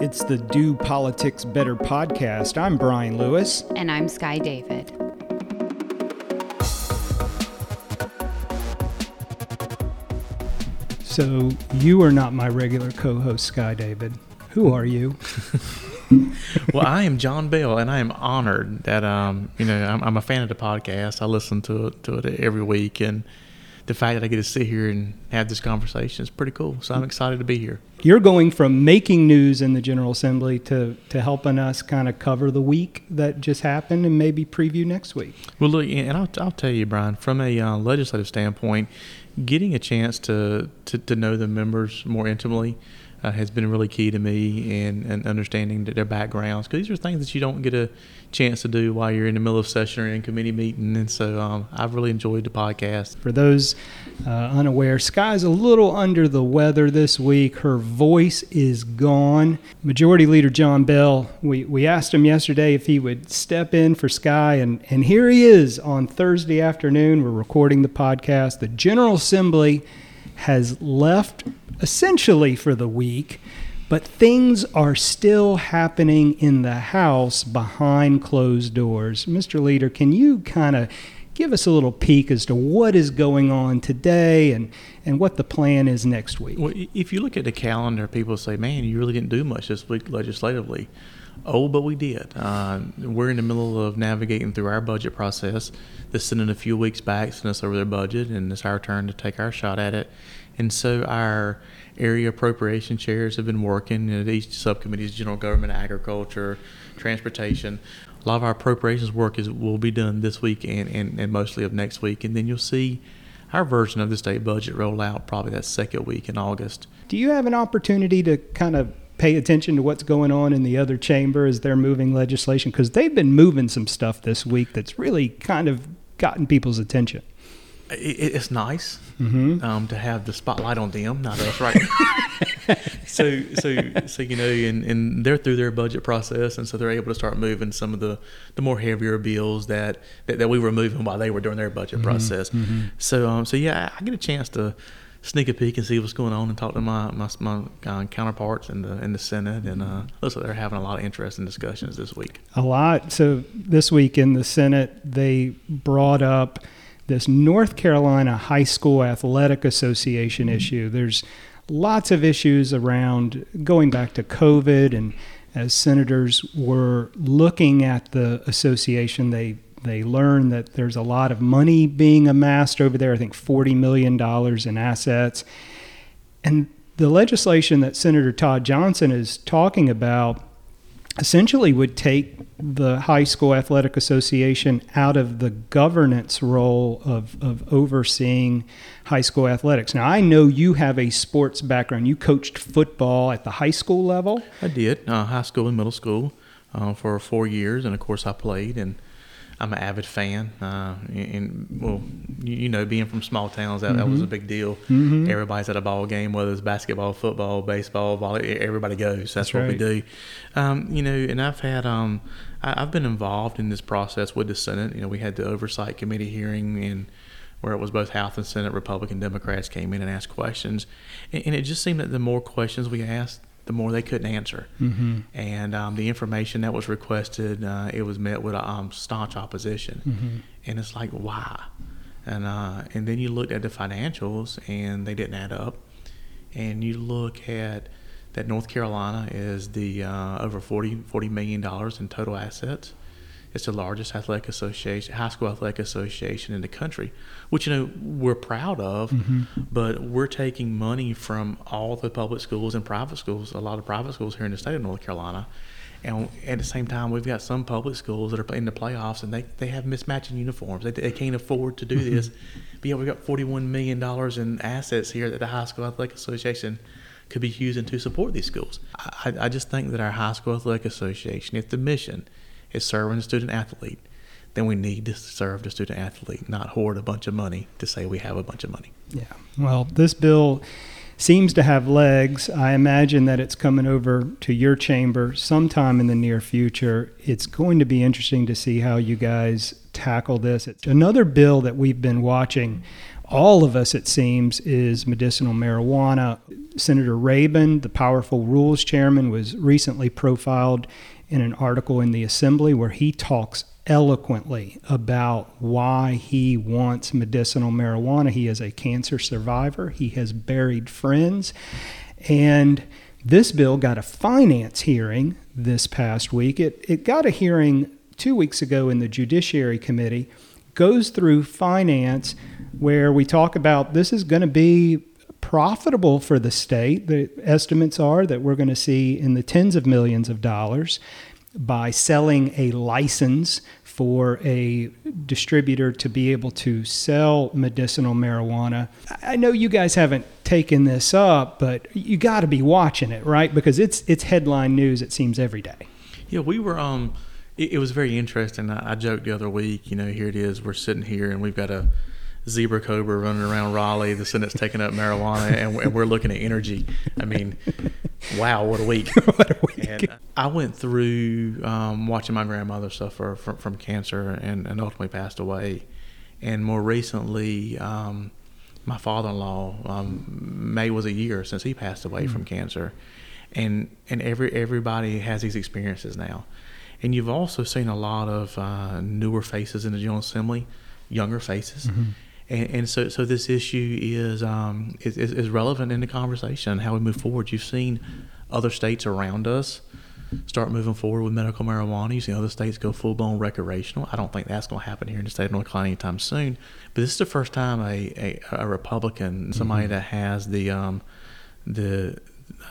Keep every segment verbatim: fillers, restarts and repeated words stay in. It's the Do Politics Better podcast. I'm Brian Lewis. And I'm Sky David. So you are not my regular co-host, Sky David. Who are you? Well, I am John Bell, and I am honored that um, you know I'm, I'm a fan of the podcast. I listen to it, to it every week, and the fact that I get to sit here and have this conversation is pretty cool. So I'm excited to be here. You're going from making news in the General Assembly to, to helping us kind of cover the week that just happened and maybe preview next week. Well, look, and I'll, I'll tell you, Brian, from a uh, legislative standpoint, getting a chance to, to, to know the members more intimately uh, has been really key to me, and, and understanding their backgrounds. Because these are things that you don't get a chance to do while you're in the middle of session or in committee meeting. And so um, I've really enjoyed the podcast. For those uh, unaware, Sky's a little under the weather this week. Her voice is gone. Majority Leader John Bell, we, we asked him yesterday if he would step in for Sky, and, and here he is on Thursday afternoon. We're recording the podcast. The General Assembly has left essentially for the week, but things are still happening in the House behind closed doors. Mister Leader, can you kind of give us a little peek as to what is going on today and, and what the plan is next week? Well, if you look at the calendar, people say, man, you really didn't do much this week legislatively. Oh, but we did. Uh, we're in the middle of navigating through our budget process. The Senate a few weeks back sent us over their budget, and it's our turn to take our shot at it. And so our area appropriation chairs have been working at each subcommittee's general government, agriculture, transportation. A lot of our appropriations work is will be done this week and, and, and mostly of next week. And then you'll see our version of the state budget roll out probably that second week in August. Do you have an opportunity to kind of pay attention to what's going on in the other chamber as they're moving legislation? Because they've been moving some stuff this week that's really kind of gotten people's attention. It's nice mm-hmm. um, to have the spotlight on them, not us, right? so, so, so you know, and, and they're through their budget process, and so they're able to start moving some of the, the more heavier bills that, that, that we were moving while they were doing their budget mm-hmm. process. Mm-hmm. So, um, so yeah, I get a chance to sneak a peek and see what's going on, and talk to my my, my uh, counterparts in the in the Senate, and uh, looks like they're having a lot of interesting discussions this week. A lot. So this week in the Senate, they brought up this North Carolina High School Athletic Association issue. There's lots of issues around going back to COVID, and as senators were looking at the association, they they learned that there's a lot of money being amassed over there, I think forty million dollars in assets. And the legislation that Senator Todd Johnson is talking about essentially would take the High School Athletic Association out of the governance role of, of overseeing high school athletics. Now, I know you have a sports background. You coached football at the high school level. I did, uh, high school and middle school uh, for four years, and of course I played, and I'm an avid fan. Uh, and, well, you know, being from small towns, that, mm-hmm. that was a big deal. Mm-hmm. Everybody's at a ball game, whether it's basketball, football, baseball, volley, everybody goes. That's, That's what right. we do. Um, you know, and I've had, um, I, I've been involved in this process with the Senate. You know, we had the Oversight Committee hearing, and where it was both House and Senate, Republican Democrats came in and asked questions. And, and it just seemed that the more questions we asked, the more they couldn't answer. Mm-hmm. And um, the information that was requested, uh, it was met with a um, staunch opposition. Mm-hmm. And it's like, why? And uh, and then you looked at the financials, and they didn't add up. And you look at that North Carolina is the uh, over forty, forty million dollars in total assets. It's the largest athletic association, high school athletic association in the country, which, you know, we're proud of, mm-hmm. but we're taking money from all the public schools and private schools, a lot of private schools here in the state of North Carolina. And at the same time, we've got some public schools that are in the playoffs, and they, they have mismatching uniforms. They, they can't afford to do mm-hmm. this. But yeah, we've got forty-one million dollars in assets here that the High School Athletic Association could be using to support these schools. I, I just think that our High School Athletic Association, if the mission is serving the student-athlete, then we need to serve the student-athlete, not hoard a bunch of money to say we have a bunch of money. Yeah. Well, this bill seems to have legs. I imagine that it's coming over to your chamber sometime in the near future. It's going to be interesting to see how you guys tackle this. It's another bill that we've been watching, all of us, it seems, is medicinal marijuana. Senator Rabin, the powerful rules chairman, was recently profiled in an article in the Assembly where he talks eloquently about why he wants medicinal marijuana. He is a cancer survivor. He has buried friends. And this bill got a finance hearing this past week. It, it got a hearing two weeks ago in the Judiciary Committee, goes through finance, where we talk about this is going to be profitable for the state. The estimates are that we're going to see in the tens of millions of dollars by selling a license for a distributor to be able to sell medicinal marijuana. I know you guys haven't taken this up, but you got to be watching it, right? Because it's it's headline news, it seems, every day. Yeah, we were, um, it, it was very interesting. I, I joked the other week, you know, here it is, we're sitting here and we've got a zebra cobra running around Raleigh, the Senate's taking up marijuana, and we're, and we're looking at energy. I mean, wow, what a week. What a week. And I went through um, watching my grandmother suffer from, from cancer and, and ultimately passed away. And more recently, um, my father-in-law, um, May was a year since he passed away mm-hmm. from cancer. And and every everybody has these experiences now. And you've also seen a lot of uh, newer faces in the General Assembly, younger faces. Mm-hmm. And, and so, so this issue is, um, is is relevant in the conversation, how we move forward. You've seen other states around us start moving forward with medical marijuana. You've seen other states go full-blown recreational. I don't think that's going to happen here in the state of North Carolina anytime soon. But this is the first time a, a, a Republican, somebody mm-hmm. that has the, um, the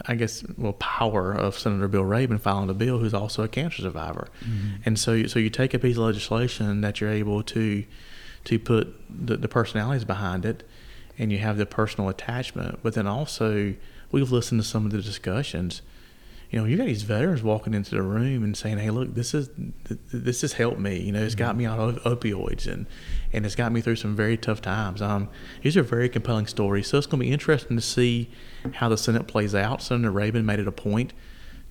I guess, well, power of Senator Bill Rabin filing a bill, who's also a cancer survivor. Mm-hmm. And so, so you take a piece of legislation that you're able to to put the, the personalities behind it, and you have the personal attachment. But then also, we've listened to some of the discussions. You know, you got these veterans walking into the room and saying, "Hey, look, this is this has helped me. You know, it's got me out of opioids, and and it's got me through some very tough times." Um, these are very compelling stories. So it's going to be interesting to see how the Senate plays out. Senator Rabin made it a point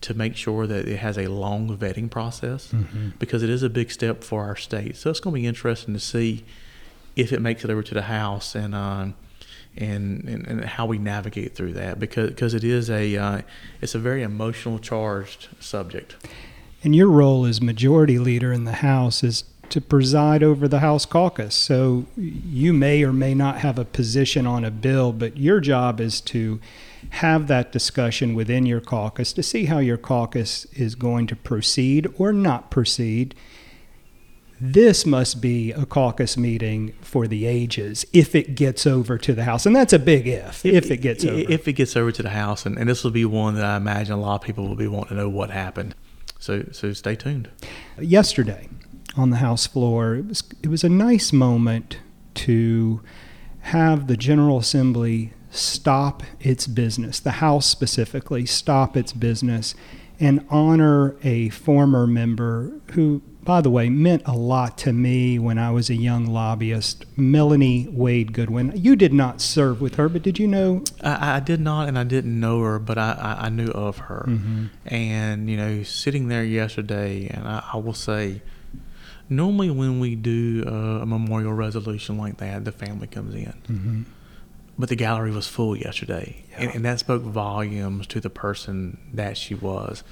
to make sure that it has a long vetting process mm-hmm. because it is a big step for our state. So it's going to be interesting to see if it makes it over to the House and um, and, and and how we navigate through that, because because it is a uh, it's a very emotional charged subject. And your role as majority leader in the House is to preside over the House caucus. So you may or may not have a position on a bill, but your job is to have that discussion within your caucus to see how your caucus is going to proceed or not proceed. This must be a caucus meeting for the ages if it gets over to the House. And that's a big if, if, if it gets over. If it gets over to the House, and, and this will be one that I imagine a lot of people will be wanting to know what happened. So, so stay tuned. Yesterday on the House floor, it was, it was a nice moment to have the General Assembly stop its business, the House specifically, stop its business, and honor a former member who, by the way, meant a lot to me when I was a young lobbyist, Melanie Wade Goodwin. You did not serve with her, but did you know? I, I did not, and I didn't know her, but I, I knew of her. Mm-hmm. And, you know, sitting there yesterday, and I, I will say, normally when we do a, a memorial resolution like that, the family comes in. Mm-hmm. But the gallery was full yesterday, yeah. and, and that spoke volumes to the person that she was.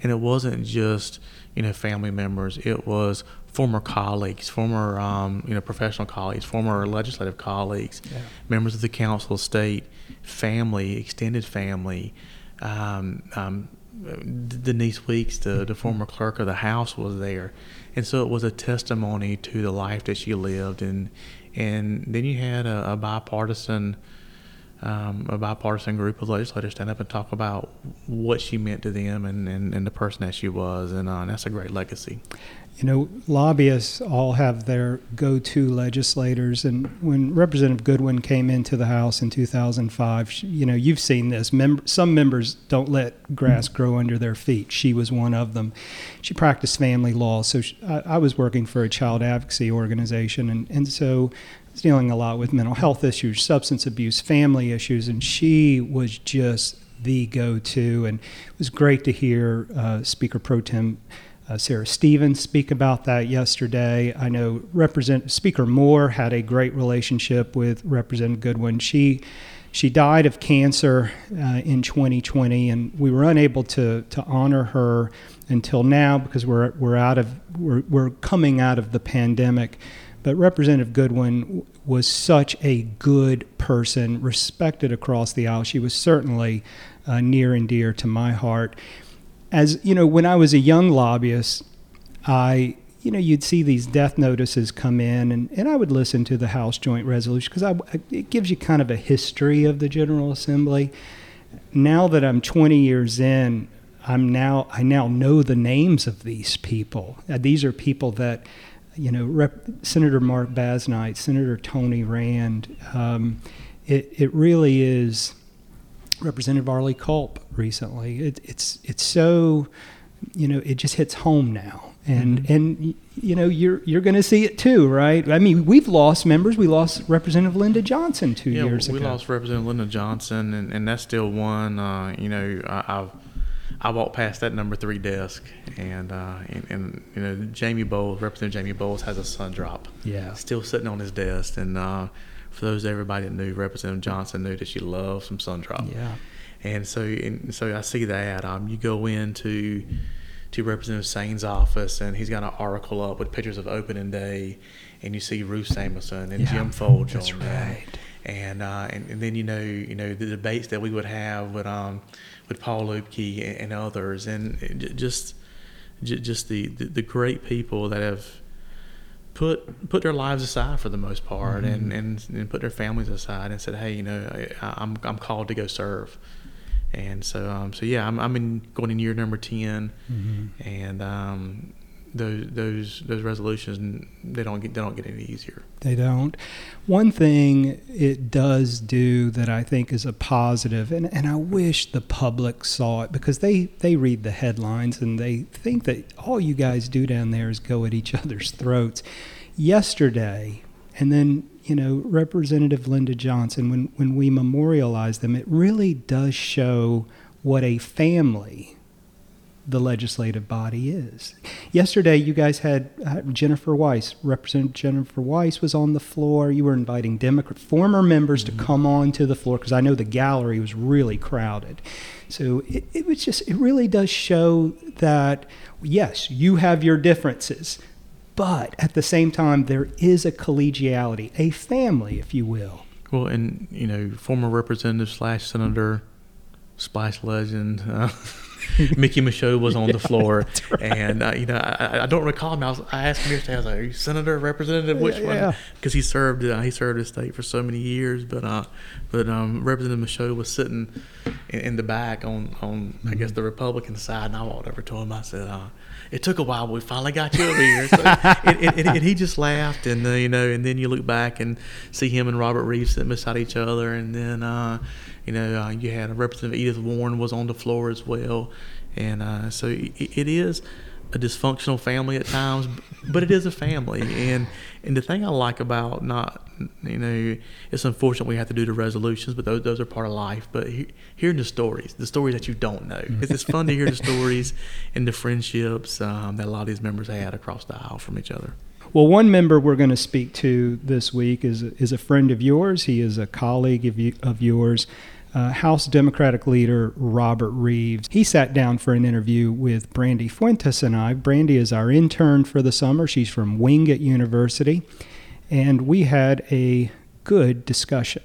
And it wasn't just, you know, family members. It was former colleagues, former, um, you know, professional colleagues, former legislative colleagues, yeah. members of the council, state, family, extended family. Um, um, Denise Weeks, the, the former clerk of the House, was there. And so it was a testimony to the life that she lived. And and then you had a, a bipartisan um, a bipartisan group of legislators stand up and talk about what she meant to them and, and, and the person that she was. And uh, that's a great legacy. You know, lobbyists all have their go-to legislators. And when Representative Goodwin came into the House in two thousand five, she, you know, you've seen this. Mem- some members don't let grass grow under their feet. She was one of them. She practiced family law. So she, I, I was working for a child advocacy organization. And, and so I was dealing a lot with mental health issues, substance abuse, family issues. And she was just the go-to. And it was great to hear uh, Speaker Pro Tem Uh, Sarah Stevens speak about that yesterday. I know Represent Speaker Moore had a great relationship with Representative Goodwin. She She died of cancer uh, in twenty twenty, and we were unable to to honor her until now because we're we're out of we're we're coming out of the pandemic. But Representative Goodwin was such a good person, respected across the aisle. She was certainly uh, near and dear to my heart. As you know, when I was a young lobbyist, I you know you'd see these death notices come in, and, and I would listen to the House Joint Resolution because it gives you kind of a history of the General Assembly. Now that I'm twenty years in, I'm now I now know the names of these people. Uh, these are people that. You know, Rep- Senator Mark Basnight, Senator Tony Rand. Um, it it really is. Representative Arlie Culp recently. It, it's it's so, you know, it just hits home now, and mm-hmm. and you know you're you're going to see it too, right? I mean, we've lost members. We lost Representative Linda Johnson two yeah, years we ago. We lost Representative Linda Johnson, and, and that's still one. Uh, you know, I, I've. I walked past that number three desk, and, uh, and and you know Jamie Bowles, Representative Jamie Bowles, has a son drop. Yeah, still sitting on his desk. And uh, for those everybody that knew Representative Johnson knew that she loved some sun drop. Yeah, and so and so I see that. Um, you go into to Representative Sain's office, and he's got an article up with pictures of opening day, and you see Ruth Samuelson and yeah. Jim Folger. That's right. And, uh, and and then you know you know the debates that we would have with um. with Paul Loebke and others, and just just the, the, the great people that have put put their lives aside for the most part, mm-hmm. and, and, and put their families aside, and said, "Hey, you know, I, I'm I'm called to go serve." And so, um, so yeah, I'm I'm in, going in year number ten, mm-hmm. and um, those those those resolutions they don't get they don't get any easier. They don't. One thing it does do that I think is a positive, and, and I wish the public saw it, because they, they read the headlines and they think that all you guys do down there is go at each other's throats. Yesterday, and then, you know, Representative Linda Johnson, when, when we memorialize them, it really does show what a family the legislative body is. Yesterday, you guys had uh, Jennifer Weiss. Representative Jennifer Weiss was on the floor. You were inviting Democrat former members mm-hmm. to come on to the floor, because I know the gallery was really crowded. So it, it was just, it really does show that, yes, you have your differences, but at the same time, there is a collegiality, a family, if you will. Well, and, you know, former representative slash senator, splash legend, uh, Mickey Michaud was on yeah, the floor, right. and uh, you know I, I don't recall him. I, was, I asked him yesterday. I was like, "Are you senator, representative? Which yeah, yeah. one?" Because he served uh, he served his state for so many years. But uh, but um, Representative Michaud was sitting in, in the back on, on mm-hmm. I guess the Republican side, and I walked over to him. I said, uh, "It took a while, but we finally got you over here." So it, it, it, it, he just laughed, and uh, you know, and then you look back and see him and Robert Reives sitting beside each other, and then uh, you know uh, you had Representative Edith Warren was on the floor as well. And uh, so it, it is a dysfunctional family at times, but it is a family. And and the thing I like about not, you know, it's unfortunate we have to do the resolutions, but those those are part of life. But he, hearing the stories, the stories that you don't know, because it's fun to hear the stories and the friendships um, that a lot of these members had across the aisle from each other. Well, one member we're going to speak to this week is is a friend of yours. He is a colleague of you, of yours. Uh, House Democratic Leader Robert Reives. He sat down for an interview with Brandi Fuentes and I. Brandi is our intern for the summer. She's from Wingate University. And we had a good discussion.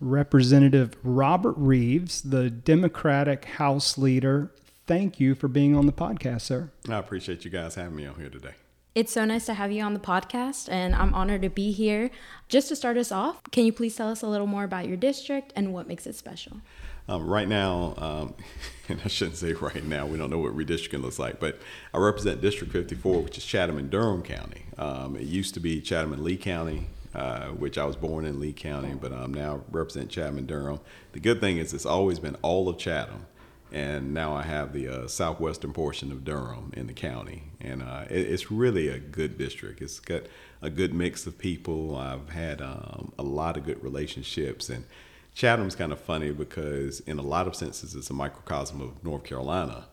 Representative Robert Reives, the Democratic House leader, thank you for being on the podcast, sir. I appreciate you guys having me on here today. It's so nice to have you on the podcast, and I'm honored to be here. Just to start us off, can you please tell us a little more about your district and what makes it special? Um, right now, um, and I shouldn't say right now, we don't know what redistricting looks like, but I represent District fifty-four, which is Chatham and Durham County. Um, it used to be Chatham and Lee County. uh, which I was born in Lee County, but I'm now represent Chatham-Durham. The good thing is it's always been all of Chatham, and now I have the uh, southwestern portion of Durham in the county, and uh, it, it's really a good district. It's got a good mix of people. I've had um, a lot of good relationships, and Chatham's kind of funny because in a lot of senses it's a microcosm of North Carolina,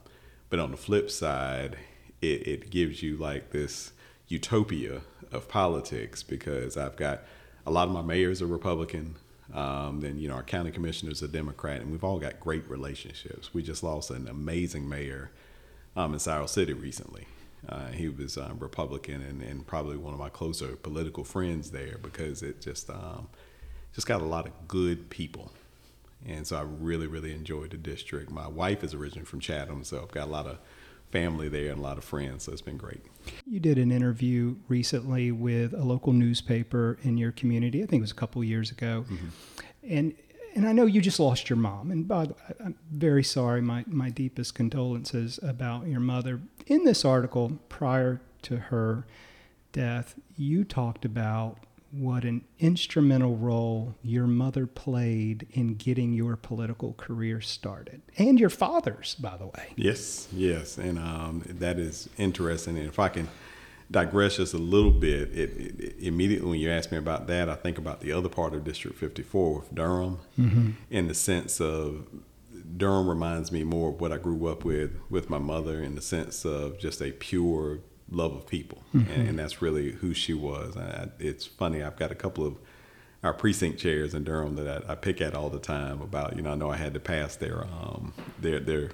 but on the flip side, it, it gives you like this utopia of politics, because I've got a lot of my mayors are Republican. Um, then, you know, our county commissioners are Democrat, and we've all got great relationships. We just lost an amazing mayor um, in Cyril City recently. Uh, he was um, Republican and, and probably one of my closer political friends there, because it just um, just got a lot of good people. And so I really, really enjoyed the district. My wife is originally from Chatham, so I've got a lot of family there and a lot of friends, so it's been great. You did an interview recently with a local newspaper in your community. I think it was a couple of years ago. Mm-hmm. And and I know you just lost your mom. And by the way, I'm very sorry. My, my deepest condolences about your mother. In this article, prior to her death, you talked about what an instrumental role your mother played in getting your political career started, and your father's, by the way. Yes, yes, and um, that is interesting. And if I can digress just a little bit, it, it, it, immediately when you ask me about that, I think about the other part of District fifty-four with Durham, mm-hmm. in the sense of Durham reminds me more of what I grew up with, with my mother, in the sense of just a pure love of people, mm-hmm. and, and that's really who she was. I, it's funny, I've got a couple of our precinct chairs in Durham that I, I pick at all the time about, you know, I know I had to pass their um, their their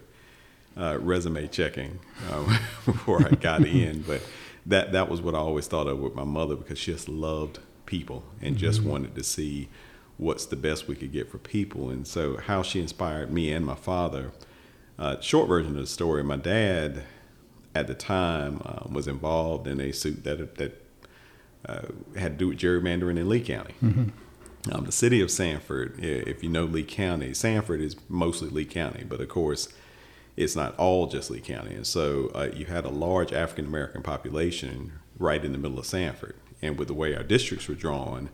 uh, resume checking um, before I got in, but that, that was what I always thought of with my mother, because she just loved people and mm-hmm. just wanted to see what's the best we could get for people. And so how she inspired me and my father, uh, short version of the story, my dad at the time um, was involved in a suit that that uh, had to do with gerrymandering in Lee County. Mm-hmm. Um, the city of Sanford, if you know Lee County, Sanford is mostly Lee County, but of course it's not all just Lee County. And so uh, you had a large African-American population right in the middle of Sanford. And with the way our districts were drawn,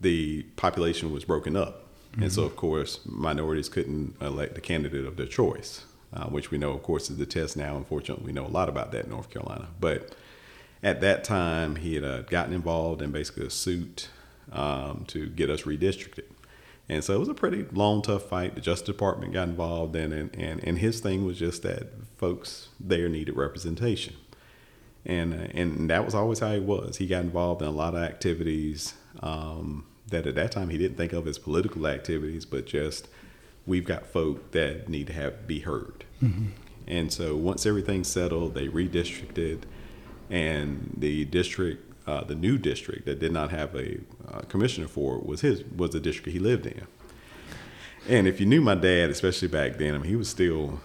the population was broken up. Mm-hmm. And so of course minorities couldn't elect the candidate of their choice. Uh, which we know, of course, is the test now. Unfortunately, we know a lot about that in North Carolina. But at that time, he had uh, gotten involved in basically a suit um, to get us redistricted. And so it was a pretty long, tough fight. The Justice Department got involved in it, and, and his thing was just that folks there needed representation. And, uh, and that was always how he was. He got involved in a lot of activities um, that at that time he didn't think of as political activities, but just we've got folk that need to have be heard. Mm-hmm. And so once everything's settled, they redistricted, and the district, uh, the new district that did not have a uh, commissioner for it was his was the district he lived in. And if you knew my dad, especially back then, I mean, he was still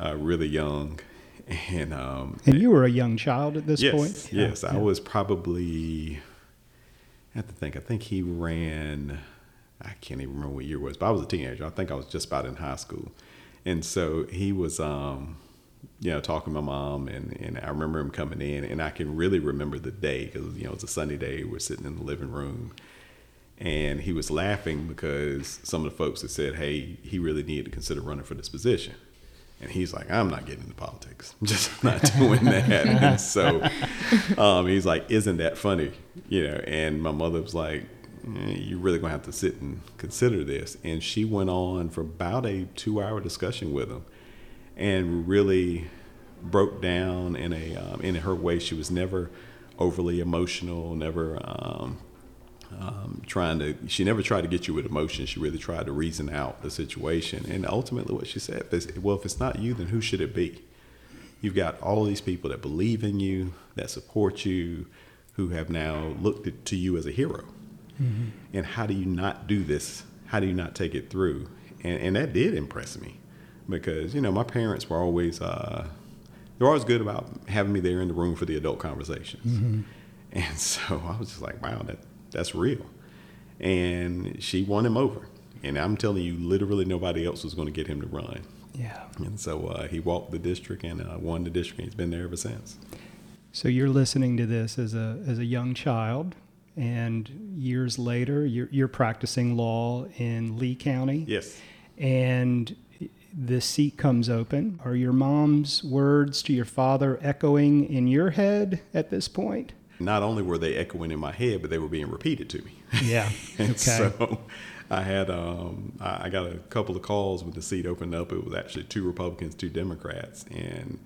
uh, really young, and um, and you were a young child at this yes, point. Yes, yeah. I was probably. I have to think. I think he ran. I can't even remember what year it was, but I was a teenager. I think I was just about in high school. And so he was, um, you know, talking to my mom, and, and I remember him coming in, and I can really remember the day, because, you know, it was a Sunday day. We're sitting in the living room, and he was laughing because some of the folks had said, hey, he really needed to consider running for this position. And he's like, I'm not getting into politics. I'm just not doing that. And so um, he's like, isn't that funny? You know, and my mother was like, you're really going to have to sit and consider this. And she went on for about a two-hour discussion with him, and really broke down in a um, in her way. She was never overly emotional, never um, um, trying to. She never tried to get you with emotion. She really tried to reason out the situation. And ultimately, what she said is, "Well, if it's not you, then who should it be? You've got all these people that believe in you, that support you, who have now looked at, to you as a hero." Mm-hmm. And how do you not do this? How do you not take it through? And and that did impress me, because, you know, my parents were always, uh, they were always good about having me there in the room for the adult conversations. Mm-hmm. And so I was just like, wow, that that's real. And she won him over. And I'm telling you, literally nobody else was going to get him to run. Yeah. And so uh, he walked the district and uh, won the district, and he's been there ever since. So you're listening to this as a as a young child. and years later, you're, you're practicing law in Lee County. Yes. And the seat comes open. Are your mom's words to your father echoing in your head at this point? Not only were they echoing in my head, but they were being repeated to me. Yeah. And okay. So I had, um, I got a couple of calls when the seat opened up. It was actually two Republicans, two Democrats. And,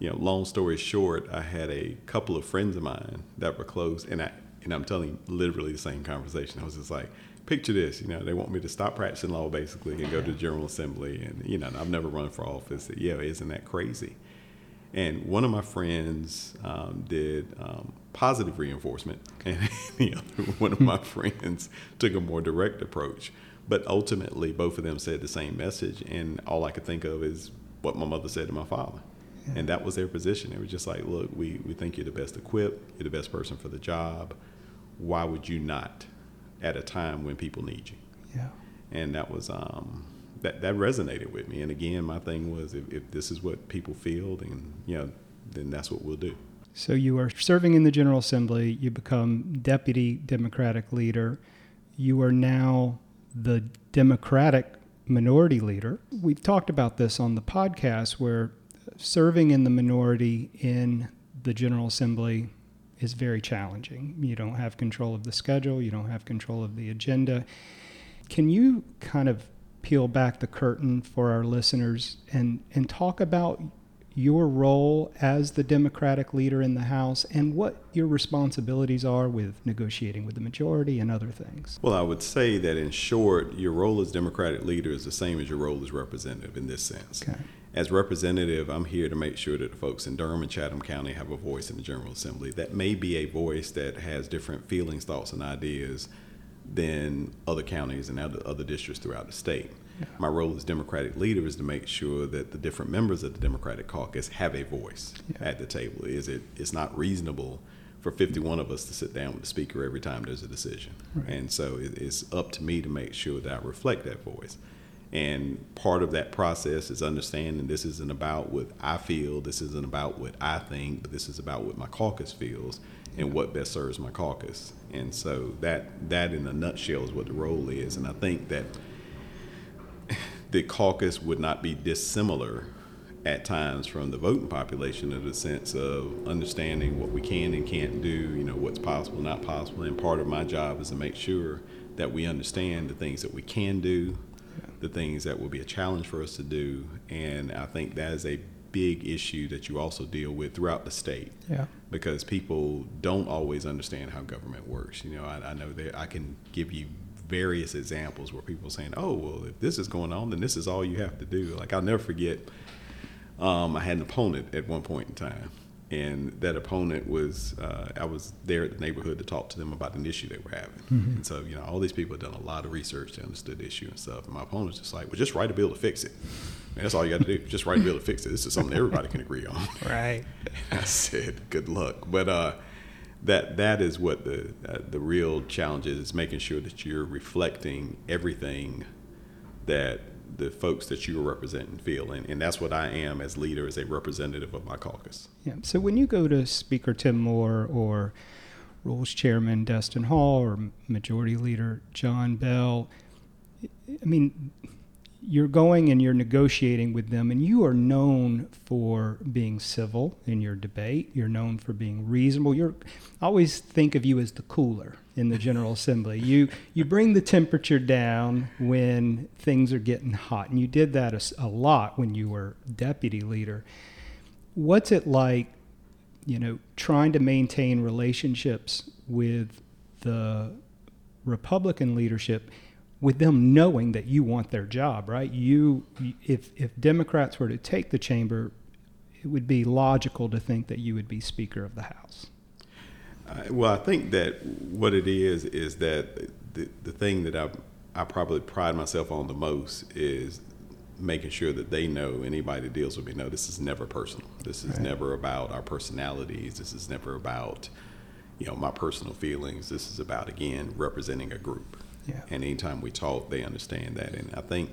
you know, long story short, I had a couple of friends of mine that were close. And, I, and I'm telling you, literally the same conversation. I was just like, picture this, you know, they want me to stop practicing law, basically, and go to the General Assembly. And, you know, I've never run for office. Yeah, isn't that crazy? And one of my friends um, did um, positive reinforcement, and the other one of my friends took a more direct approach. But ultimately, both of them said the same message, and all I could think of is what my mother said to my father. Yeah. And that was their position. It was just like, look, we, we think you're the best equipped, you're the best person for the job. Why would you not at a time when people need you? Yeah. And that was... Um, That, that resonated with me. And again, my thing was, if, if this is what people feel, then, you know, then that's what we'll do. So you are serving in the General Assembly. You become deputy Democratic leader. You are now the Democratic minority leader. We've talked about this on the podcast, where serving in the minority in the General Assembly is very challenging. You don't have control of the schedule. You don't have control of the agenda. Can you kind of peel back the curtain for our listeners and, and talk about your role as the Democratic leader in the House and what your responsibilities are with negotiating with the majority and other things? Well, I would say that in short, your role as Democratic leader is the same as your role as representative in this sense. Okay. As representative, I'm here to make sure that the folks in Durham and Chatham County have a voice in the General Assembly. That may be a voice that has different feelings, thoughts, and ideas than other counties and other districts throughout the state. Yeah. My role as Democratic leader is to make sure that the different members of the Democratic caucus have a voice yeah. at the table. Is it? It's not reasonable for fifty-one of us to sit down with the speaker every time there's a decision. Right. And so it, it's up to me to make sure that I reflect that voice. And part of that process is understanding this isn't about what I feel, this isn't about what I think, but this is about what my caucus feels and what best serves my caucus. And so that that in a nutshell is what the role is. And I think that the caucus would not be dissimilar at times from the voting population in the sense of understanding what we can and can't do, you know, what's possible, not possible. And part of my job is to make sure that we understand the things that we can do, the things that will be a challenge for us to do. And I think that is a big issue that you also deal with throughout the state, yeah. because people don't always understand how government works. You know, I, I know that I can give you various examples where people are saying, oh, well, if this is going on, then this is all you have to do. Like, I'll never forget, um, I had an opponent at one point in time, and that opponent was, uh, I was there at the neighborhood to talk to them about an issue they were having. Mm-hmm. And so, you know, all these people have done a lot of research, they understood the issue and stuff. And my opponent's just like, well, just write a bill to fix it. And that's all you got to do. Just write a bill to fix it. This is something everybody can agree on. Right. And I said, good luck. But uh, that that is what the uh, the real challenge is, is making sure that you're reflecting everything that the folks that you are representing feel. And, and that's what I am as leader, as a representative of my caucus. Yeah. So when you go to Speaker Tim Moore or Rules Chairman Destin Hall or Majority Leader John Bell, I mean, you're going and you're negotiating with them, and you are known for being civil in your debate. You're known for being reasonable. You're, I always think of you as the cooler in the General Assembly. You you bring the temperature down when things are getting hot, and you did that a, a lot when you were deputy leader. What's it like, you know, trying to maintain relationships with the Republican leadership with them knowing that you want their job, right? You, if if Democrats were to take the chamber, it would be logical to think that you would be Speaker of the House. Uh, well, I think that what it is is that the the thing that I I probably pride myself on the most is making sure that they know, anybody that deals with me, know this is never personal. This is right. never about our personalities. This is never about, you know, my personal feelings. This is about, again, representing a group. Yeah. And anytime we talk, they understand that. And I think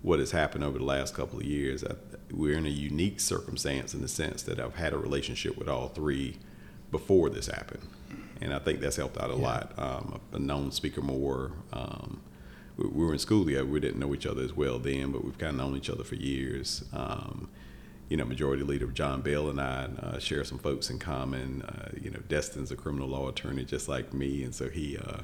what has happened over the last couple of years, I, we're in a unique circumstance in the sense that I've had a relationship with all three before this happened. and I think that's helped out a yeah. lot. Um, I've known Speaker Moore. Um, we, we were in school together. We didn't know each other as well then, but we've kind of known each other for years. Um, you know, Majority Leader John Bell and I uh, share some folks in common. Uh, you know, Destin's a criminal law attorney just like me, and so he, uh,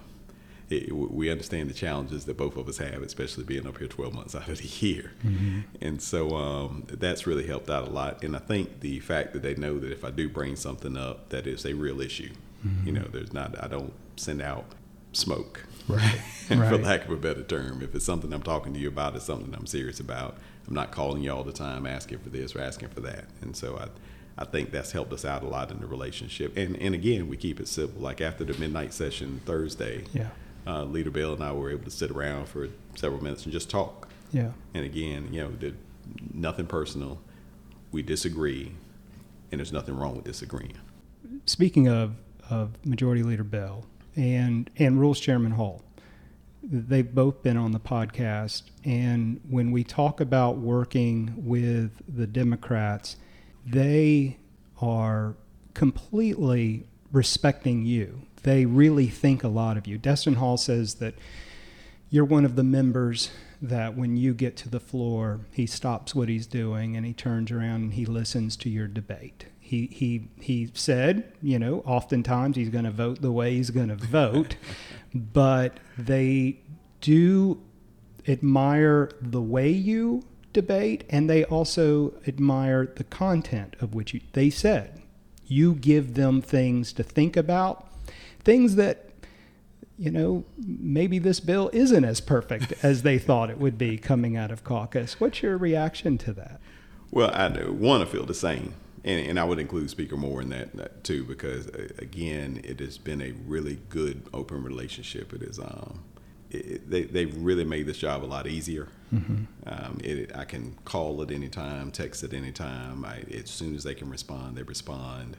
it, we understand the challenges that both of us have, especially being up here twelve months out of the year. Mm-hmm. And so um, that's really helped out a lot. And I think the fact that they know that if I do bring something up, that it's a real issue. Mm-hmm. You know, there's not, I don't send out smoke, right? right. For lack of a better term. If it's something I'm talking to you about, it's something I'm serious about. I'm not calling you all the time asking for this or asking for that. And so I I think that's helped us out a lot in the relationship. And and again, we keep it civil. Like after the midnight session Thursday, yeah. uh, Leader Bell and I were able to sit around for several minutes and just talk. Yeah. And again, you know, did nothing personal. We disagree, and there's nothing wrong with disagreeing. Speaking of, of Majority Leader Bell and and Rules Chairman Hall, they've both been on the podcast, and when we talk about working with the Democrats, they are completely respecting you. They really think a lot of you. Destin Hall says that you're one of the members that when you get to the floor, he stops what he's doing and he turns around and he listens to your debate. He he he said, you know, oftentimes he's going to vote the way he's going to vote, but they do admire the way you debate, and they also admire the content of which you, they said you give them things to think about, things that, you know, maybe this bill isn't as perfect as they thought it would be coming out of caucus. What's your reaction to that? Well, I want to feel the same. And, and I would include Speaker Moore in that, that too, because uh, again, it has been a really good open relationship. It is um, it, they they've really made this job a lot easier. Mm-hmm. Um, it, I can call at any time, text at any time. I, as soon as they can respond, they respond.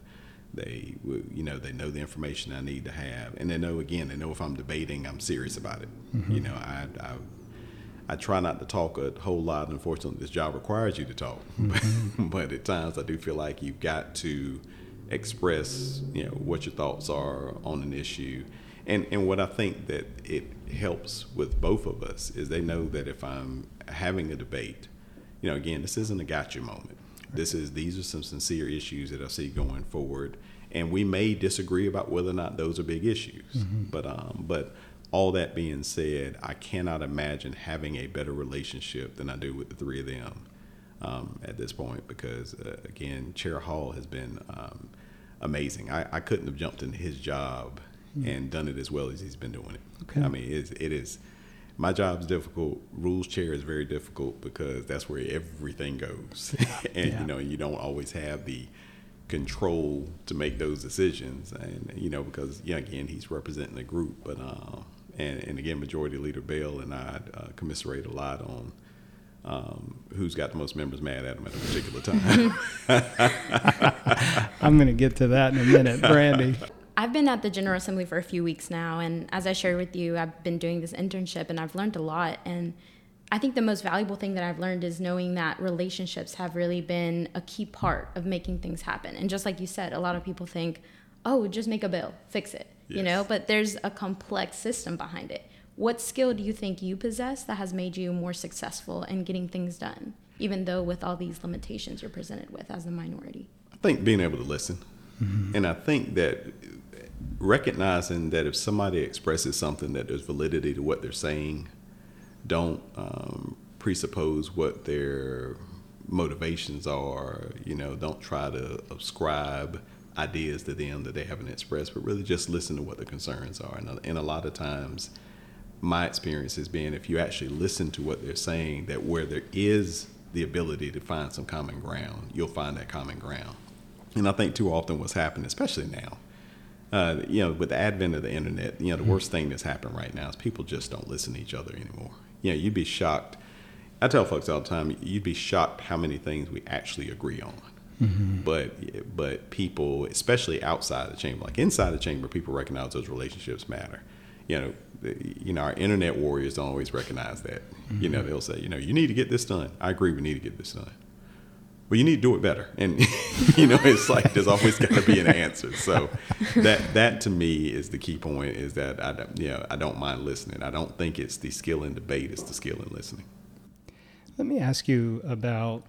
They you know they know the information I need to have, and they know again they know if I'm debating, I'm serious about it. Mm-hmm. You know, I. I I try not to talk a whole lot. Unfortunately, this job requires you to talk. Mm-hmm. But at times I do feel like you've got to express, you know, what your thoughts are on an issue. And and what I think that it helps with both of us is they know that if I'm having a debate, you know, again, this isn't a gotcha moment. Right. This is, these are some sincere issues that I see going forward. And we may disagree about whether or not those are big issues. Mm-hmm. But um, but. All that being said, I cannot imagine having a better relationship than I do with the three of them um, at this point, because, uh, again, Chair Hall has been um, amazing. I, I couldn't have jumped into his job mm-hmm. and done it as well as he's been doing it. Okay. I mean, it's, it is. My job's difficult. Rules chair is very difficult because that's where everything goes. Yeah. and, yeah. you know, you don't always have the control to make those decisions. And, you know, because, yeah, again, he's representing the group, but um, And, and again, Majority Leader Bell and I uh, commiserate a lot on um, who's got the most members mad at him at a particular time. I'm going to get to that in a minute, Brandi. I've been at the General Assembly for a few weeks now, and as I shared with you, I've been doing this internship, and I've learned a lot. And I think the most valuable thing that I've learned is knowing that relationships have really been a key part of making things happen. And just like you said, a lot of people think, oh, just make a bill, fix it. Yes. You know, but there's a complex system behind it. What skill do you think you possess that has made you more successful in getting things done, even though with all these limitations you're presented with as a minority? I think being able to listen. Mm-hmm. And I think that recognizing that if somebody expresses something, that there's validity to what they're saying, don't um, presuppose what their motivations are, you know, don't try to ascribe ideas to them that they haven't expressed, but really just listen to what the concerns are. And, and a lot of times my experience has been if you actually listen to what they're saying, that where there is the ability to find some common ground, you'll find that common ground. And I think too often what's happened, especially now, uh, you know, with the advent of the internet, you know, the mm-hmm. worst thing that's happened right now is people just don't listen to each other anymore. You know, you'd be shocked. I tell folks all the time, you'd be shocked how many things we actually agree on. Mm-hmm. But but people, especially outside the chamber, like inside the chamber, people recognize those relationships matter. You know, the, you know, our internet warriors don't always recognize that. Mm-hmm. You know, they'll say, you know, you need to get this done. I agree, we need to get this done. well, you need to do it better. And, you know, it's like there's always got to be an answer. So that that to me is the key point, is that, I don't, you know, I don't mind listening. I don't think it's the skill in debate. It's the skill in listening. Let me ask you about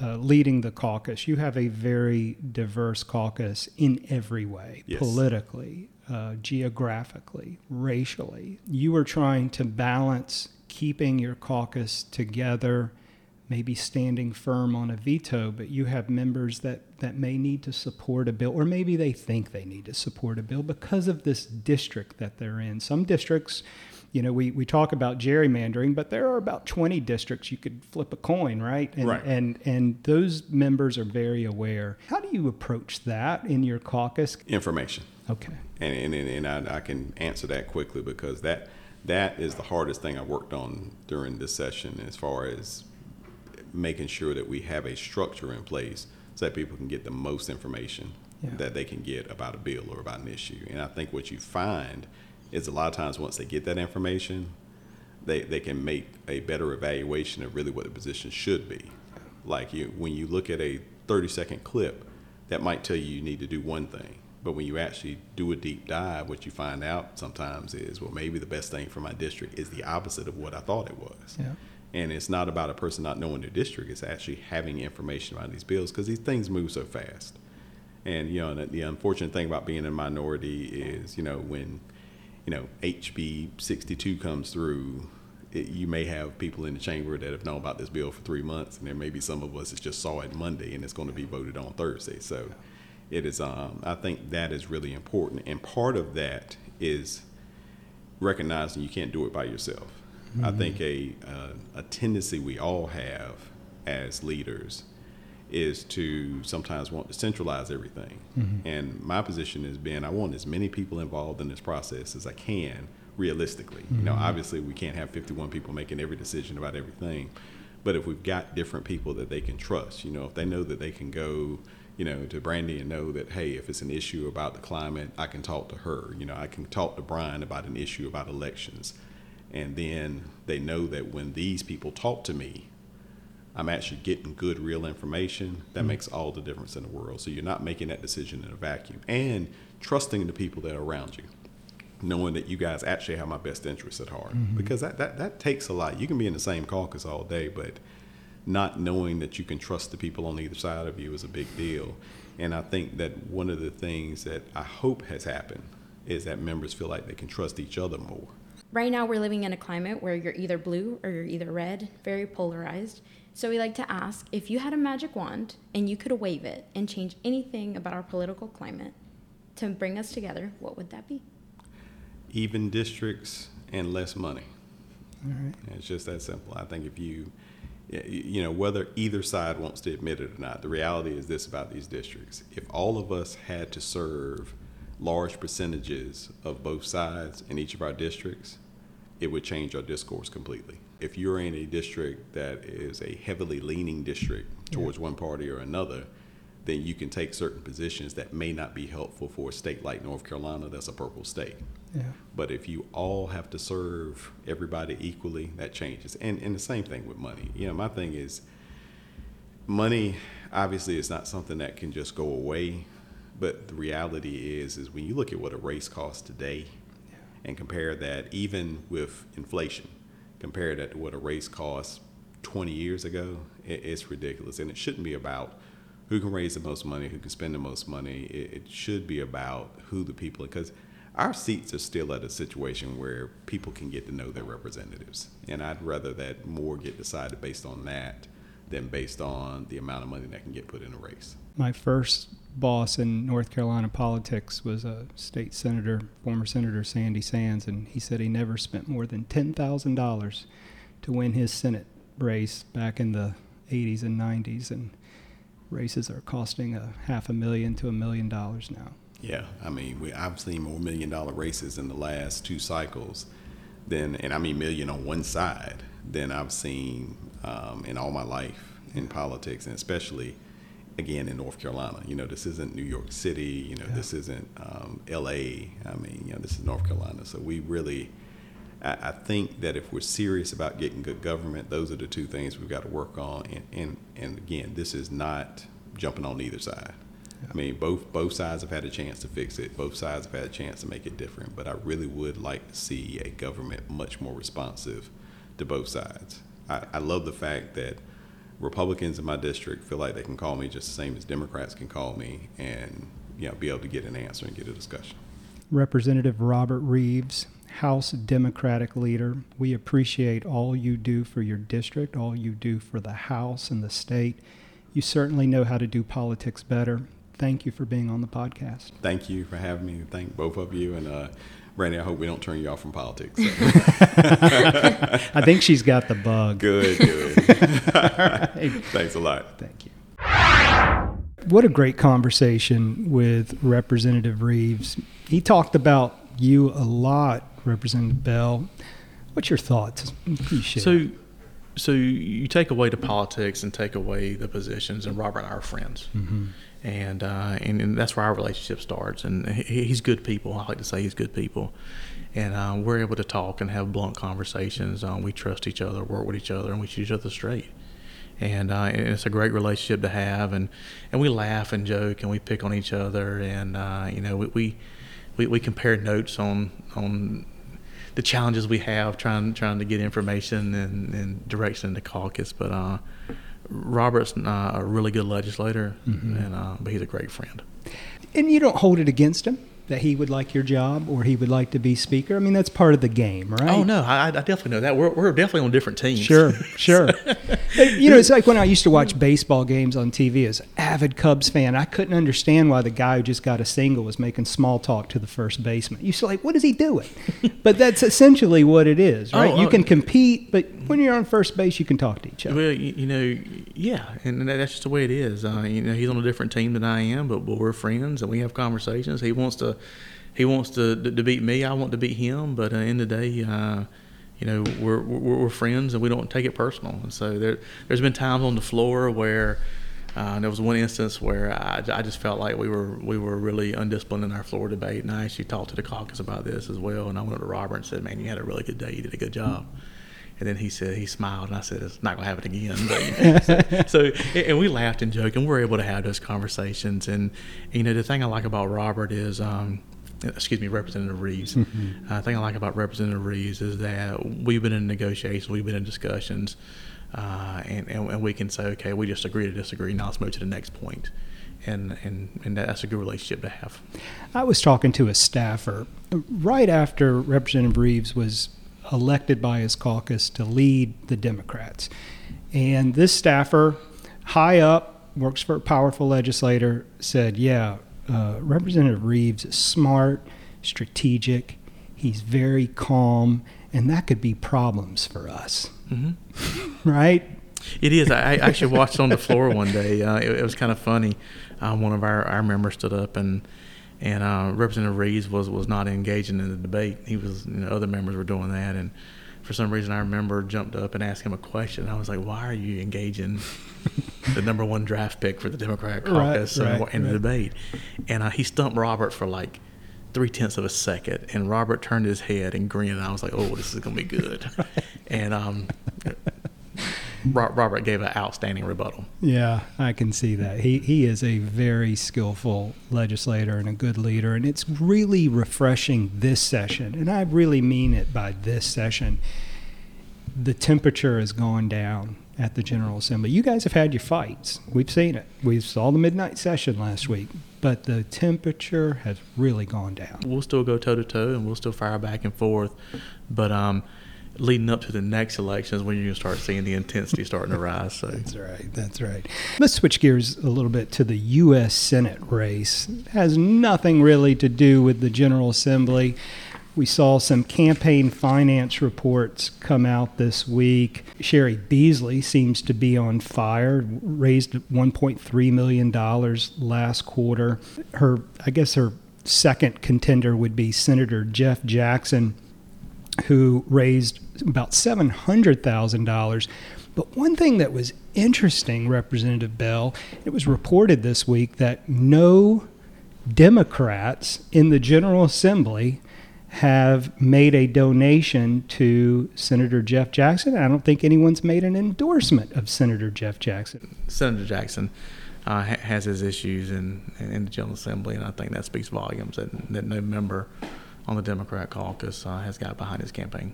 uh, leading the caucus. You have a very diverse caucus in every way, yes. politically, uh, geographically, racially. You are trying to balance keeping your caucus together, maybe standing firm on a veto, but you have members that, that may need to support a bill, or maybe they think they need to support a bill because of this district that they're in. Some districts, you know, we, we talk about gerrymandering, but there are about twenty districts you could flip a coin, right? And, right. And, and those members are very aware. How do you approach that in your caucus? Information. Okay. And, and, and I, I can answer that quickly, because that that is the hardest thing I worked on during this session, as far as making sure that we have a structure in place so that people can get the most information yeah. that they can get about a bill or about an issue. And I think what you find is a lot of times once they get that information, they, they can make a better evaluation of really what the position should be. Like you, when you look at a thirty second clip, that might tell you you need to do one thing. But when you actually do a deep dive, what you find out sometimes is, well, maybe the best thing for my district is the opposite of what I thought it was. Yeah. And it's not about a person not knowing their district. It's actually having information about these bills, because these things move so fast. And, you know, the, the unfortunate thing about being a minority is, you know, when, you know, H B sixty-two comes through, it, you may have people in the chamber that have known about this bill for three months. And there may be some of us that just saw it Monday and it's going to be voted on Thursday. So it is, um, I think that is really important. And part of that is recognizing you can't do it by yourself. Mm-hmm. I think a, a a tendency we all have as leaders is to sometimes want to centralize everything. Mm-hmm. And my position has been, I want as many people involved in this process as I can, realistically. Mm-hmm. You know, obviously we can't have fifty-one people making every decision about everything, but if we've got different people that they can trust, you know, if they know that they can go, you know, to Brandi and know that, hey, if it's an issue about the climate, I can talk to her. You know, I can talk to Brian about an issue about elections. And then they know that when these people talk to me, I'm actually getting good, real information. That mm-hmm. makes all the difference in the world. So you're not making that decision in a vacuum, and trusting the people that are around you, knowing that you guys actually have my best interests at heart, mm-hmm. because that, that, that takes a lot. You can be in the same caucus all day, but not knowing that you can trust the people on either side of you is a big deal. And I think that one of the things that I hope has happened is that members feel like they can trust each other more. Right now, we're living in a climate where you're either blue or you're either red, very polarized. So we like to ask, if you had a magic wand and you could wave it and change anything about our political climate to bring us together, what would that be? Even districts and less money. All right. It's just that simple. I think if you, you know, whether either side wants to admit it or not, the reality is this about these districts. If all of us had to serve large percentages of both sides in each of our districts, it would change our discourse completely. If you're in a district that is a heavily leaning district towards yeah. one party or another, then you can take certain positions that may not be helpful for a state like North Carolina that's a purple state. Yeah. But if you all have to serve everybody equally, that changes. And, and the same thing with money. You know, my thing is, money obviously is not something that can just go away. But the reality is, is when you look at what a race costs today yeah. and compare that, even with inflation, compare that to what a race costs twenty years ago, it, it's ridiculous. And it shouldn't be about who can raise the most money, who can spend the most money. It, it should be about who the people, because our seats are still at a situation where people can get to know their representatives. And I'd rather that more get decided based on that than based on the amount of money that can get put in a race. My first boss in North Carolina politics was a state senator, former Senator Sandy Sands, and he said he never spent more than ten thousand dollars to win his Senate race back in the eighties and nineties, and races are costing a half a million to a million dollars now. Yeah, I mean, we, I've seen more million-dollar races in the last two cycles than, and I mean million on one side, than I've seen um, in all my life in politics, and especially again in North Carolina. You know, this isn't New York City, you know, yeah. this isn't um, L A, I mean, you know, this is North Carolina. So we really, I, I think that if we're serious about getting good government, those are the two things we've got to work on. And, and, and again, this is not jumping on either side. I mean, both both sides have had a chance to fix it. Both sides have had a chance to make it different. But I really would like to see a government much more responsive to both sides. I, I love the fact that Republicans in my district feel like they can call me just the same as Democrats can call me, and you know, be able to get an answer and get a discussion. Representative Robert Reives, House Democratic leader, we appreciate all you do for your district, all you do for the House and the state. You certainly know how to do politics better. Thank you for being on the podcast. Thank you for having me. Thank both of you. And uh, Brandi, I hope we don't turn you off from politics. So. I think she's got the bug. Good, good. All right. Thanks a lot. Thank you. What a great conversation with Representative Reives. He talked about you a lot, Representative Bell. What's your thoughts? You so, so you take away the politics and take away the positions, and Robert and I are friends. Mm-hmm. And, uh, and and that's where our relationship starts. And he, he's good people. I like to say he's good people. And uh, we're able to talk and have blunt conversations. Um, we trust each other, work with each other, and we shoot each other straight. And, uh, and it's a great relationship to have. And, and we laugh and joke and we pick on each other. And, uh, you know, we we, we, we compare notes on on the challenges we have trying trying to get information and, and direction in the caucus. But uh, Robert's uh, a really good legislator, mm-hmm. and uh, but he's a great friend. And you don't hold it against him that he would like your job or he would like to be speaker? I mean, that's part of the game, right? Oh, no, I, I definitely know that. We're, we're definitely on different teams. Sure, sure. You know, it's like when I used to watch baseball games on T V as an avid Cubs fan, I couldn't understand why the guy who just got a single was making small talk to the first baseman. You used to like, what is he doing? But that's essentially what it is, right? Oh, you oh. can compete, but when you're on first base, you can talk to each other. Well, you, you know, yeah, and that's just the way it is. Uh, you know, he's on a different team than I am, but, but we're friends and we have conversations. He wants to He wants to, to beat me. I want to beat him. But at the end of the day, uh, you know, we're, we're we're friends and we don't take it personal. And so there there's been times on the floor where uh, there was one instance where I, I just felt like we were we were really undisciplined in our floor debate. And I actually talked to the caucus about this as well. And I went up to Robert and said, "Man, you had a really good day. You did a good job." And then he said, he smiled, and I said, it's not going to happen again. But, you know, so, so, and we laughed and joked, and we were able to have those conversations. And, you know, the thing I like about Robert is, um, excuse me, Representative Reives. Mm-hmm. Uh, the thing I like about Representative Reives is that we've been in negotiations, we've been in discussions, uh, and, and, and we can say, okay, we just agree to disagree. Now let's move to the next point. And, and, and that's a good relationship to have. I was talking to a staffer right after Representative Reives was elected by his caucus to lead the Democrats. And this staffer, high up, works for a powerful legislator, said, yeah, uh, Representative Reives is smart, strategic, he's very calm, and that could be problems for us. Mm-hmm. Right? It is. I actually watched on the floor one day. Uh, it, it was kind of funny. Uh, one of our, our members stood up and And uh, Representative Reives was, was not engaging in the debate. He was, you know, other members were doing that. And for some reason, our member jumped up and asked him a question. I was like, why are you engaging the number one draft pick for the Democratic caucus right, and, right, in the right. debate? And uh, he stumped Robert for like three-tenths of a second. And Robert turned his head and grinned. And I was like, oh, this is going to be good. and um, Robert gave an outstanding rebuttal. Yeah, I can see that. He he is a very skillful legislator and a good leader, and it's really refreshing this session, and I really mean it by this session. The temperature has gone down at the General Assembly. You guys have had your fights. We've seen it. We saw the midnight session last week, but the temperature has really gone down. We'll still go toe-to-toe, and we'll still fire back and forth, but um. leading up to the next elections when you're going to start seeing the intensity starting to rise. So. That's right. That's right. Let's switch gears a little bit to the U S Senate race. It has nothing really to do with the General Assembly. We saw some campaign finance reports come out this week. Cheri Beasley seems to be on fire, raised one point three million dollars last quarter. Her, I guess her second contender would be Senator Jeff Jackson, who raised about seven hundred thousand dollars. But one thing that was interesting, Representative Bell, it was reported this week that no Democrats in the General Assembly have made a donation to Senator Jeff Jackson. I don't think anyone's made an endorsement of Senator Jeff Jackson. Senator Jackson uh, ha- has his issues in, in the General Assembly, and I think that speaks volumes that, that no member on the Democrat caucus uh, has got behind his campaign.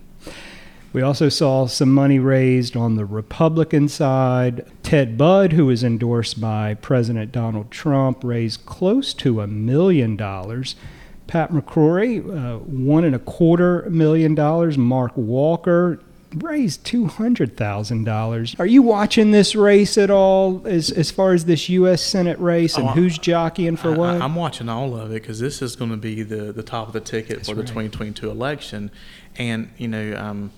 We also saw some money raised on the Republican side. Ted Budd, who was endorsed by President Donald Trump, raised close to a million dollars. Pat McCrory, uh, one and a quarter million dollars. Mark Walker raised two hundred thousand dollars. Are you watching this race at all as as far as this U S Senate race and oh, who's jockeying for I, what? I, I'm watching all of it because this is going to be the, the top of the ticket That's for right. the twenty twenty-two election. And, you know, um,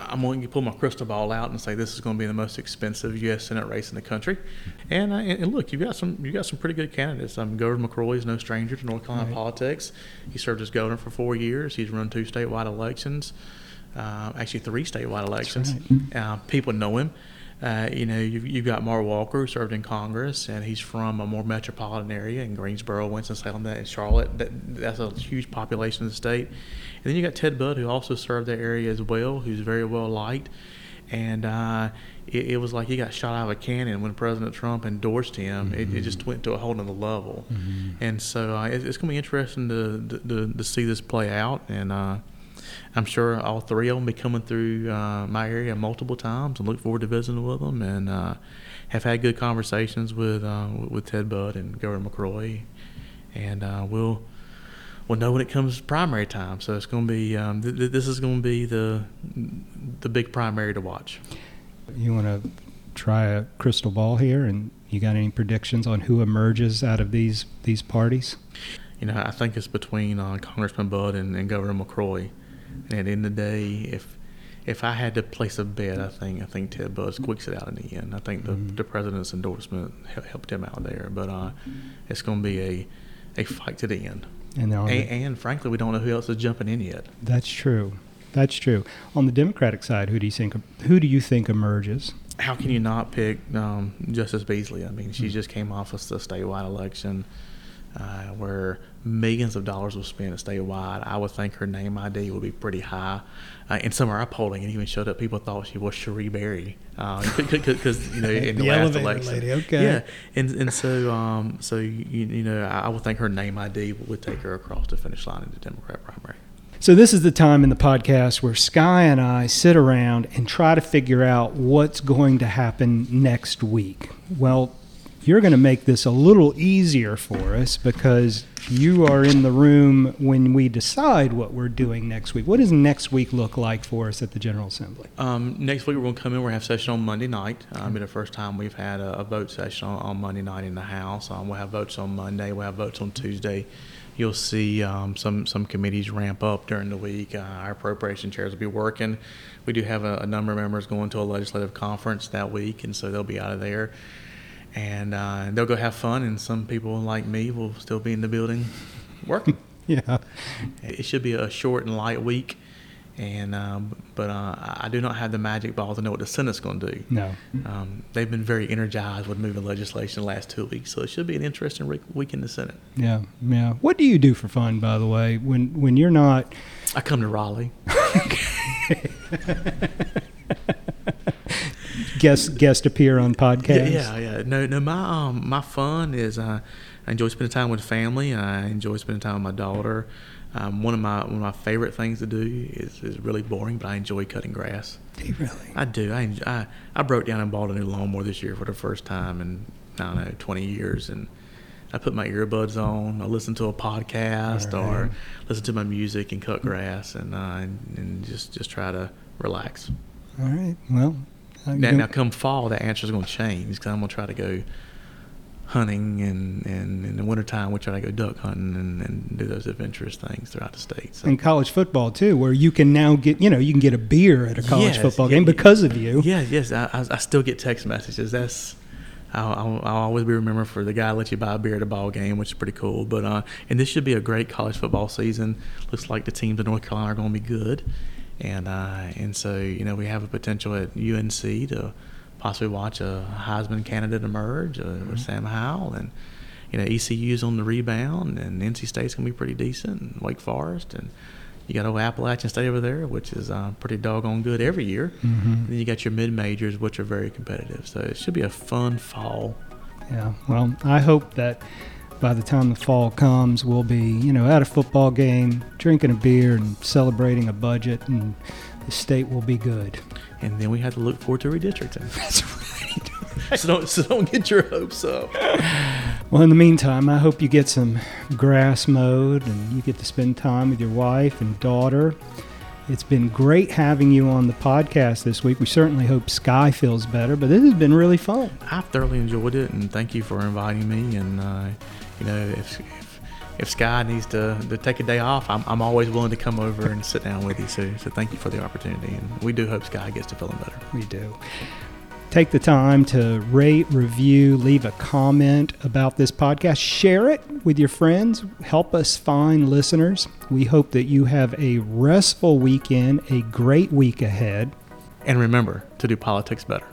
I'm going to pull my crystal ball out and say this is going to be the most expensive U S Senate race in the country. And, uh, and look, you've got some you got some pretty good candidates. Um, Governor McCrory is no stranger to North Carolina right. politics. He served as governor for four years. He's run two statewide elections. Uh, actually three statewide elections. Right. Uh, people know him. Uh, you know, you've, you've got Mark Walker, who served in Congress, and he's from a more metropolitan area in Greensboro, Winston-Salem, and Charlotte. That, that's a huge population of the state. And then you got Ted Budd, who also served that area as well, who's very well liked. And uh, it, it was like he got shot out of a cannon when President Trump endorsed him. Mm-hmm. It, it just went to a whole nother level. Mm-hmm. And so uh, it, it's going to be interesting to, to, to see this play out. And uh, I'm sure all three of them be coming through uh, my area multiple times, and look forward to visiting with them, and uh, have had good conversations with uh, with Ted Budd and Governor McCrory, and uh, we'll we'll know when it comes to primary time. So it's going to be um, th- th- this is going to be the the big primary to watch. You want to try a crystal ball here, and you got any predictions on who emerges out of these these parties? You know, I think it's between uh, Congressman Budd and, and Governor McCrory. And at the end of the day, if if I had to place a bet, I think I think Ted Budd squeaks it out in the end. I think the, mm-hmm. the president's endorsement helped him out there. But uh, it's going to be a, a fight to the end. And, and, the, and frankly, we don't know who else is jumping in yet. That's true. That's true. On the Democratic side, who do you think who do you think emerges? How can you not pick um, Justice Beasley? I mean, she mm-hmm. just came off of the statewide election. Uh, where millions of dollars were spent statewide. I would think her name I D would be pretty high. Uh, in some of our polling, it even showed up. People thought she was Cheri Berry because uh, you know in the, the last election. Lady, okay. Yeah, and and so um, so you, you know I would think her name I D would take her across the finish line in the Democrat primary. So this is the time in the podcast where Sky and I sit around and try to figure out what's going to happen next week. Well, you're going to make this a little easier for us because you are in the room when we decide what we're doing next week. What does next week look like for us at the General Assembly? Um, next week we're going to come in. We're going to have session on Monday night. Um, it'll be the first time we've had a, a vote session on, on Monday night in the House. Um, we'll have votes on Monday. We'll have votes on Tuesday. You'll see um, some, some committees ramp up during the week. Uh, our appropriation chairs will be working. We do have a, a number of members going to a legislative conference that week, and so they'll be out of there. And uh, they'll go have fun, and some people like me will still be in the building working. Yeah. It should be a short and light week, and uh, but uh, I do not have the magic ball to know what the Senate's going to do. No. Um, they've been very energized with moving legislation the last two weeks, so it should be an interesting re- week in the Senate. Yeah, yeah. What do you do for fun, by the way, when, when you're not? I come to Raleigh. Guest guest appear on podcasts. Yeah, yeah, yeah. No, no. My um, my fun is uh, I enjoy spending time with family. I enjoy spending time with my daughter. Um, one of my one of my favorite things to do is, is really boring, but I enjoy cutting grass. Do you really? I do. I, enjoy, I I broke down and bought a new lawnmower this year for the first time in I don't know twenty years, and I put my earbuds on. I listen to a podcast right. or listen to my music and cut grass, and uh, and, and just just try to relax. All right. Well. Now, now, come fall, that answer is going to change because I'm going to try to go hunting, and, and in the wintertime, we try to go duck hunting and, and do those adventurous things throughout the state. So. And college football, too, where you can now get, you know, you can get a beer at a college yes, football yeah, game because of you. Yeah, yes. I, I, I still get text messages. That's I'll, I'll always be remembered for the guy that let you buy a beer at a ball game, which is pretty cool. But uh, and this should be a great college football season. Looks like the teams in North Carolina are going to be good. And uh, and so, you know, we have a potential at U N C to possibly watch a Heisman candidate emerge, uh, mm-hmm. or Sam Howell. And, you know, E C U's on the rebound, and N C State's going to be pretty decent, and Wake Forest, and you got old Appalachian State over there, which is uh, pretty doggone good every year. Mm-hmm. And then you got your mid-majors, which are very competitive. So it should be a fun fall. Yeah, well, I hope that by the time the fall comes, we'll be, you know, at a football game, drinking a beer, and celebrating a budget, and the state will be good. And then we have to look forward to redistricting. That's right. So don't, so don't get your hopes up. Well, in the meantime, I hope you get some grass mowed and you get to spend time with your wife and daughter. It's been great having you on the podcast this week. We certainly hope Sky feels better, but this has been really fun. I thoroughly enjoyed it, and thank you for inviting me. And, uh, you know, if, if, if Sky needs to, to take a day off, I'm, I'm always willing to come over and sit down with you. So, so thank you for the opportunity. And we do hope Sky gets to feeling better. We do. Take the time to rate, review, leave a comment about this podcast. Share it with your friends. Help us find listeners. We hope that you have a restful weekend, a great week ahead. And remember to do politics better.